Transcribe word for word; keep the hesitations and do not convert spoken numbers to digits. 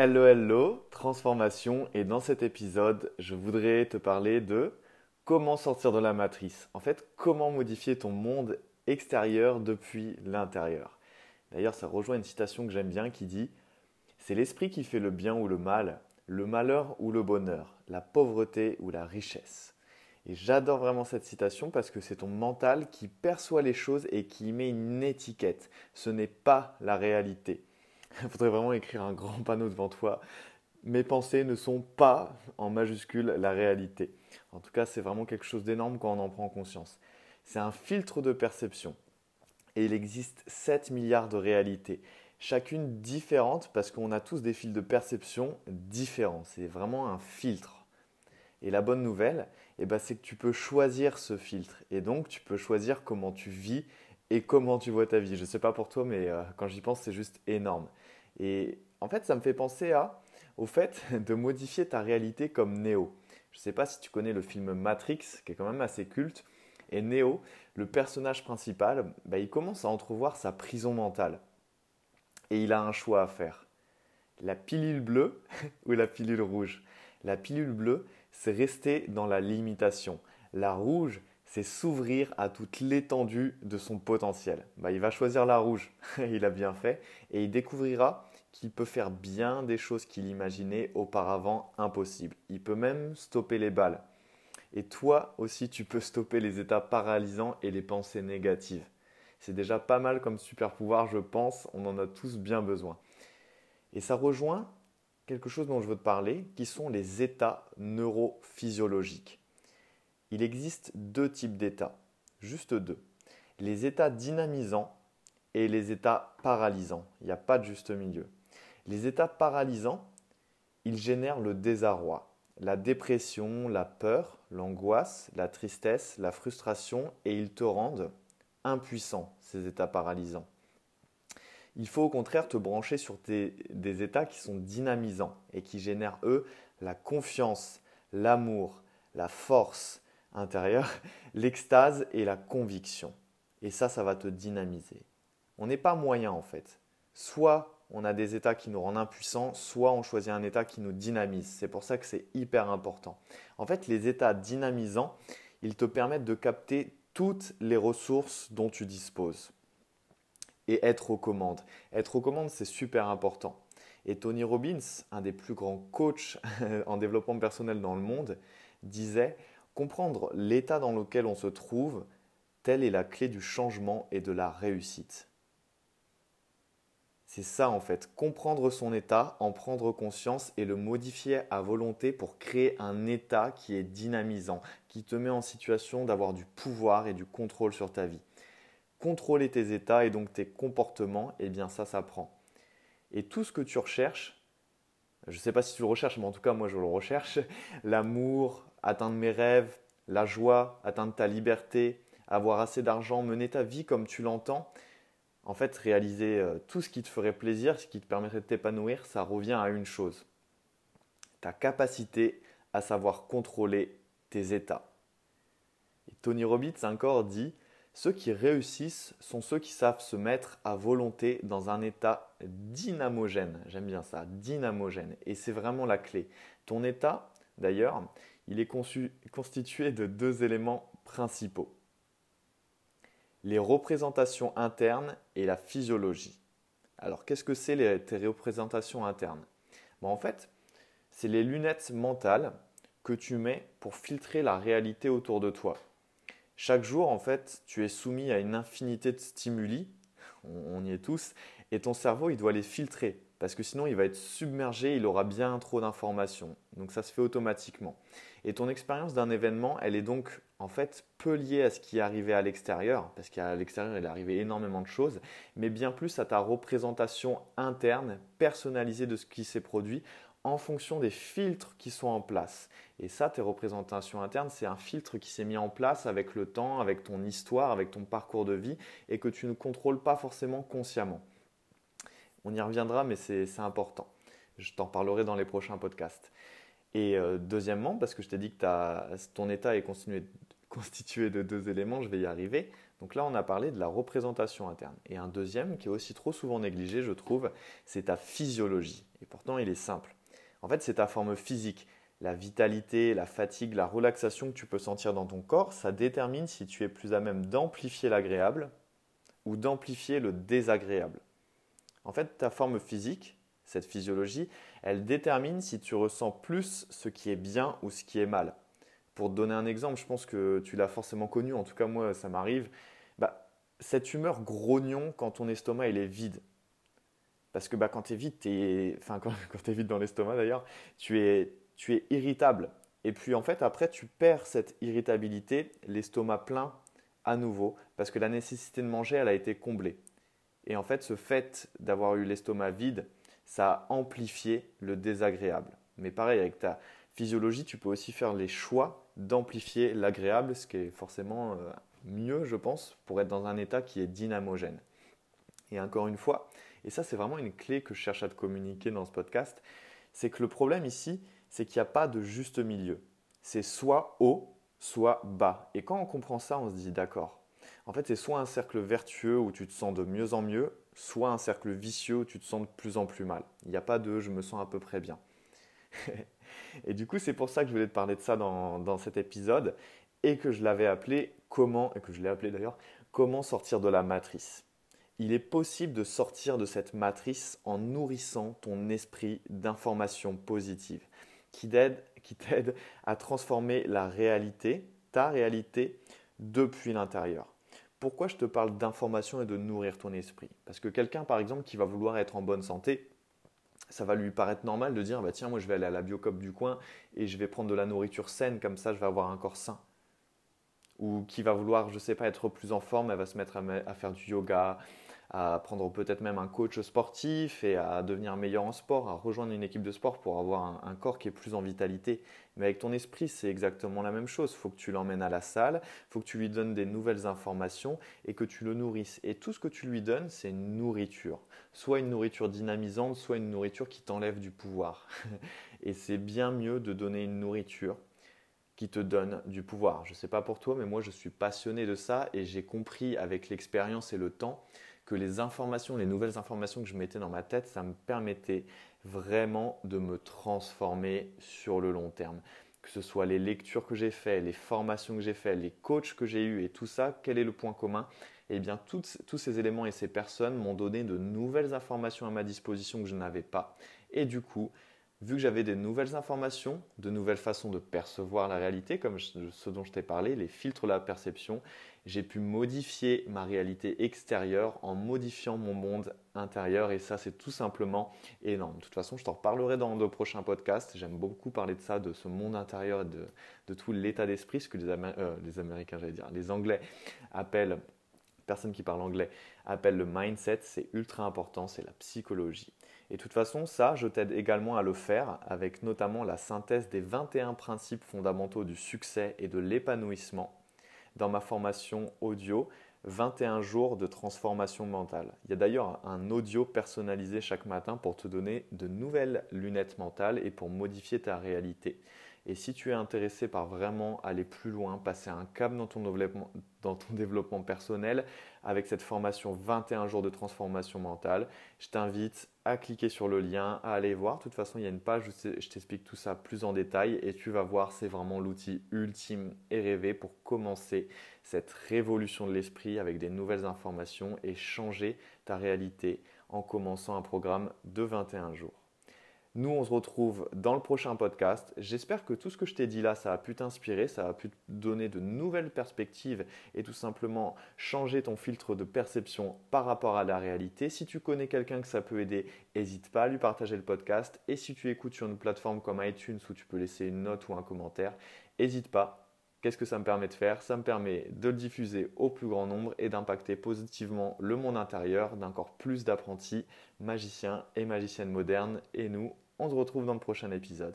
Hello, hello, transformation, et dans cet épisode, je voudrais te parler de comment sortir de la matrice. En fait, comment modifier ton monde extérieur depuis l'intérieur. D'ailleurs, ça rejoint une citation que j'aime bien qui dit « C'est l'esprit qui fait le bien ou le mal, le malheur ou le bonheur, la pauvreté ou la richesse. » Et j'adore vraiment cette citation parce que c'est ton mental qui perçoit les choses et qui y met une étiquette. Ce n'est pas la réalité. Il faudrait vraiment écrire un grand panneau devant toi. Mes pensées ne sont pas, en majuscule, la réalité. En tout cas, c'est vraiment quelque chose d'énorme quand on en prend conscience. C'est un filtre de perception. Et il existe sept milliards de réalités, chacune différente parce qu'on a tous des fils de perception différents. C'est vraiment un filtre. Et la bonne nouvelle, eh ben, c'est que tu peux choisir ce filtre. Et donc, tu peux choisir comment tu vis et comment tu vois ta vie. Je ne sais pas pour toi, mais euh, quand j'y pense, c'est juste énorme. Et en fait, ça me fait penser à, au fait de modifier ta réalité comme Neo. Je ne sais pas si tu connais le film Matrix, qui est quand même assez culte. Et Neo, le personnage principal, bah, il commence à entrevoir sa prison mentale. Et il a un choix à faire. La pilule bleue ou la pilule rouge. La pilule bleue, c'est rester dans la limitation. La rouge, c'est s'ouvrir à toute l'étendue de son potentiel. Bah, il va choisir la rouge, il a bien fait, et il découvrira qu'il peut faire bien des choses qu'il imaginait auparavant impossibles. Il peut même stopper les balles. Et toi aussi, tu peux stopper les états paralysants et les pensées négatives. C'est déjà pas mal comme super pouvoir, je pense, on en a tous bien besoin. Et ça rejoint quelque chose dont je veux te parler, qui sont les états neurophysiologiques. Il existe deux types d'états, juste deux. Les états dynamisants et les états paralysants. Il n'y a pas de juste milieu. Les états paralysants, ils génèrent le désarroi, la dépression, la peur, l'angoisse, la tristesse, la frustration, et ils te rendent impuissant, ces états paralysants. Il faut au contraire te brancher sur tes, des états qui sont dynamisants et qui génèrent, eux, la confiance, l'amour, la force intérieure, l'extase et la conviction. Et ça, ça va te dynamiser. On n'est pas moyen en fait. Soit on a des états qui nous rendent impuissants, soit on choisit un état qui nous dynamise. C'est pour ça que c'est hyper important. En fait, les états dynamisants, ils te permettent de capter toutes les ressources dont tu disposes et être aux commandes. Être aux commandes, c'est super important. Et Tony Robbins, un des plus grands coachs en développement personnel dans le monde, disait « Comprendre l'état dans lequel on se trouve, telle est la clé du changement et de la réussite. » C'est ça en fait, comprendre son état, en prendre conscience et le modifier à volonté pour créer un état qui est dynamisant, qui te met en situation d'avoir du pouvoir et du contrôle sur ta vie. Contrôler tes états et donc tes comportements, eh bien ça s'apprend. Et tout ce que tu recherches, je ne sais pas si tu le recherches, mais en tout cas moi je le recherche, l'amour, atteindre mes rêves, la joie, atteindre ta liberté, avoir assez d'argent, mener ta vie comme tu l'entends. En fait, réaliser tout ce qui te ferait plaisir, ce qui te permettrait de t'épanouir, ça revient à une chose. Ta capacité à savoir contrôler tes états. Et Tony Robbins encore dit « Ceux qui réussissent sont ceux qui savent se mettre à volonté dans un état dynamogène. » J'aime bien ça, dynamogène. Et c'est vraiment la clé. Ton état, d'ailleurs, il est conçu, constitué de deux éléments principaux. Les représentations internes et la physiologie. Alors, qu'est-ce que c'est les, tes représentations internes ? Ben, en fait, c'est les lunettes mentales que tu mets pour filtrer la réalité autour de toi. Chaque jour, en fait, tu es soumis à une infinité de stimuli, on, on y est tous, et ton cerveau, il doit les filtrer parce que sinon, il va être submergé, il aura bien trop d'informations. Donc, ça se fait automatiquement. Et ton expérience d'un événement, elle est donc en fait, peu lié à ce qui est arrivé à l'extérieur, parce qu'à l'extérieur, il est arrivé énormément de choses, mais bien plus à ta représentation interne, personnalisée de ce qui s'est produit en fonction des filtres qui sont en place. Et ça, tes représentations internes, c'est un filtre qui s'est mis en place avec le temps, avec ton histoire, avec ton parcours de vie et que tu ne contrôles pas forcément consciemment. On y reviendra, mais c'est, c'est important. Je t'en parlerai dans les prochains podcasts. Et euh, deuxièmement, parce que je t'ai dit que ton état est continué de constitué de deux éléments, je vais y arriver. Donc là, on a parlé de la représentation interne. Et un deuxième qui est aussi trop souvent négligé, je trouve, c'est ta physiologie. Et pourtant, il est simple. En fait, c'est ta forme physique. La vitalité, la fatigue, la relaxation que tu peux sentir dans ton corps, ça détermine si tu es plus à même d'amplifier l'agréable ou d'amplifier le désagréable. En fait, ta forme physique, cette physiologie, elle détermine si tu ressens plus ce qui est bien ou ce qui est mal. Pour te donner un exemple, je pense que tu l'as forcément connu, en tout cas moi ça m'arrive, bah, cette humeur grognon quand ton estomac il est vide. Parce que bah, quand tu es vide, t'es... Enfin, quand, quand tu es vide dans l'estomac d'ailleurs, tu es, tu es irritable. Et puis en fait après tu perds cette irritabilité, l'estomac plein à nouveau, parce que la nécessité de manger elle a été comblée. Et en fait ce fait d'avoir eu l'estomac vide, ça a amplifié le désagréable. Mais pareil avec ta physiologie, tu peux aussi faire les choix d'amplifier l'agréable, ce qui est forcément mieux, je pense, pour être dans un état qui est dynamogène. Et encore une fois, et ça c'est vraiment une clé que je cherche à te communiquer dans ce podcast, c'est que le problème ici, c'est qu'il n'y a pas de juste milieu. C'est soit haut, soit bas. Et quand on comprend ça, on se dit d'accord. En fait, c'est soit un cercle vertueux où tu te sens de mieux en mieux, soit un cercle vicieux où tu te sens de plus en plus mal. Il n'y a pas de « je me sens à peu près bien ». Et du coup, c'est pour ça que je voulais te parler de ça dans, dans cet épisode et que je l'avais appelé comment, et que je l'ai appelé d'ailleurs, comment sortir de la matrice. Il est possible de sortir de cette matrice en nourrissant ton esprit d'informations positives qui t'aident, qui t'aident à transformer la réalité, ta réalité, depuis l'intérieur. Pourquoi je te parle d'informations et de nourrir ton esprit? Parce que quelqu'un, par exemple, qui va vouloir être en bonne santé, ça va lui paraître normal de dire bah, « tiens, moi je vais aller à la Biocop du coin et je vais prendre de la nourriture saine, comme ça je vais avoir un corps sain. » Ou qui va vouloir, je ne sais pas, être plus en forme, elle va se mettre à, à faire du yoga, à prendre peut-être même un coach sportif et à devenir meilleur en sport, à rejoindre une équipe de sport pour avoir un, un corps qui est plus en vitalité. Mais avec ton esprit, c'est exactement la même chose. Il faut que tu l'emmènes à la salle, il faut que tu lui donnes des nouvelles informations et que tu le nourrisses. Et tout ce que tu lui donnes, c'est une nourriture. Soit une nourriture dynamisante, soit une nourriture qui t'enlève du pouvoir. Et c'est bien mieux de donner une nourriture qui te donne du pouvoir. Je ne sais pas pour toi, mais moi, je suis passionné de ça et j'ai compris avec l'expérience et le temps que les informations, les nouvelles informations que je mettais dans ma tête, ça me permettait vraiment de me transformer sur le long terme. Que ce soit les lectures que j'ai faites, les formations que j'ai faites, les coachs que j'ai eus et tout ça, quel est le point commun ? Eh bien, toutes, tous ces éléments et ces personnes m'ont donné de nouvelles informations à ma disposition que je n'avais pas. Et du coup, vu que j'avais des nouvelles informations, de nouvelles façons de percevoir la réalité, comme je, ce dont je t'ai parlé, les filtres de la perception, j'ai pu modifier ma réalité extérieure en modifiant mon monde intérieur et ça, c'est tout simplement énorme. De toute façon, je t'en reparlerai dans de prochains podcasts. J'aime beaucoup parler de ça, de ce monde intérieur, de, de tout l'état d'esprit, ce que les, Amé- euh, les Américains, j'allais dire, les Anglais appellent, personnes qui parlent anglais, appellent le mindset. C'est ultra important, c'est la psychologie. Et de toute façon, ça, je t'aide également à le faire avec notamment la synthèse des vingt et un principes fondamentaux du succès et de l'épanouissement dans ma formation audio « vingt et un jours de transformation mentale ». Il y a d'ailleurs un audio personnalisé chaque matin pour te donner de nouvelles lunettes mentales et pour modifier ta réalité. Et si tu es intéressé par vraiment aller plus loin, passer un cap dans ton développement, dans ton développement personnel avec cette formation vingt et un jours de transformation mentale, je t'invite à cliquer sur le lien, à aller voir. De toute façon, il y a une page où je t'explique tout ça plus en détail et tu vas voir, c'est vraiment l'outil ultime et rêvé pour commencer cette révolution de l'esprit avec des nouvelles informations et changer ta réalité en commençant un programme de vingt et un jours. Nous, on se retrouve dans le prochain podcast. J'espère que tout ce que je t'ai dit là, ça a pu t'inspirer, ça a pu te donner de nouvelles perspectives et tout simplement changer ton filtre de perception par rapport à la réalité. Si tu connais quelqu'un que ça peut aider, n'hésite pas à lui partager le podcast. Et si tu écoutes sur une plateforme comme iTunes où tu peux laisser une note ou un commentaire, n'hésite pas. Qu'est-ce que ça me permet de faire? Ça me permet de le diffuser au plus grand nombre et d'impacter positivement le monde intérieur d'encore plus d'apprentis, magiciens et magiciennes modernes. Et nous, on se retrouve dans le prochain épisode.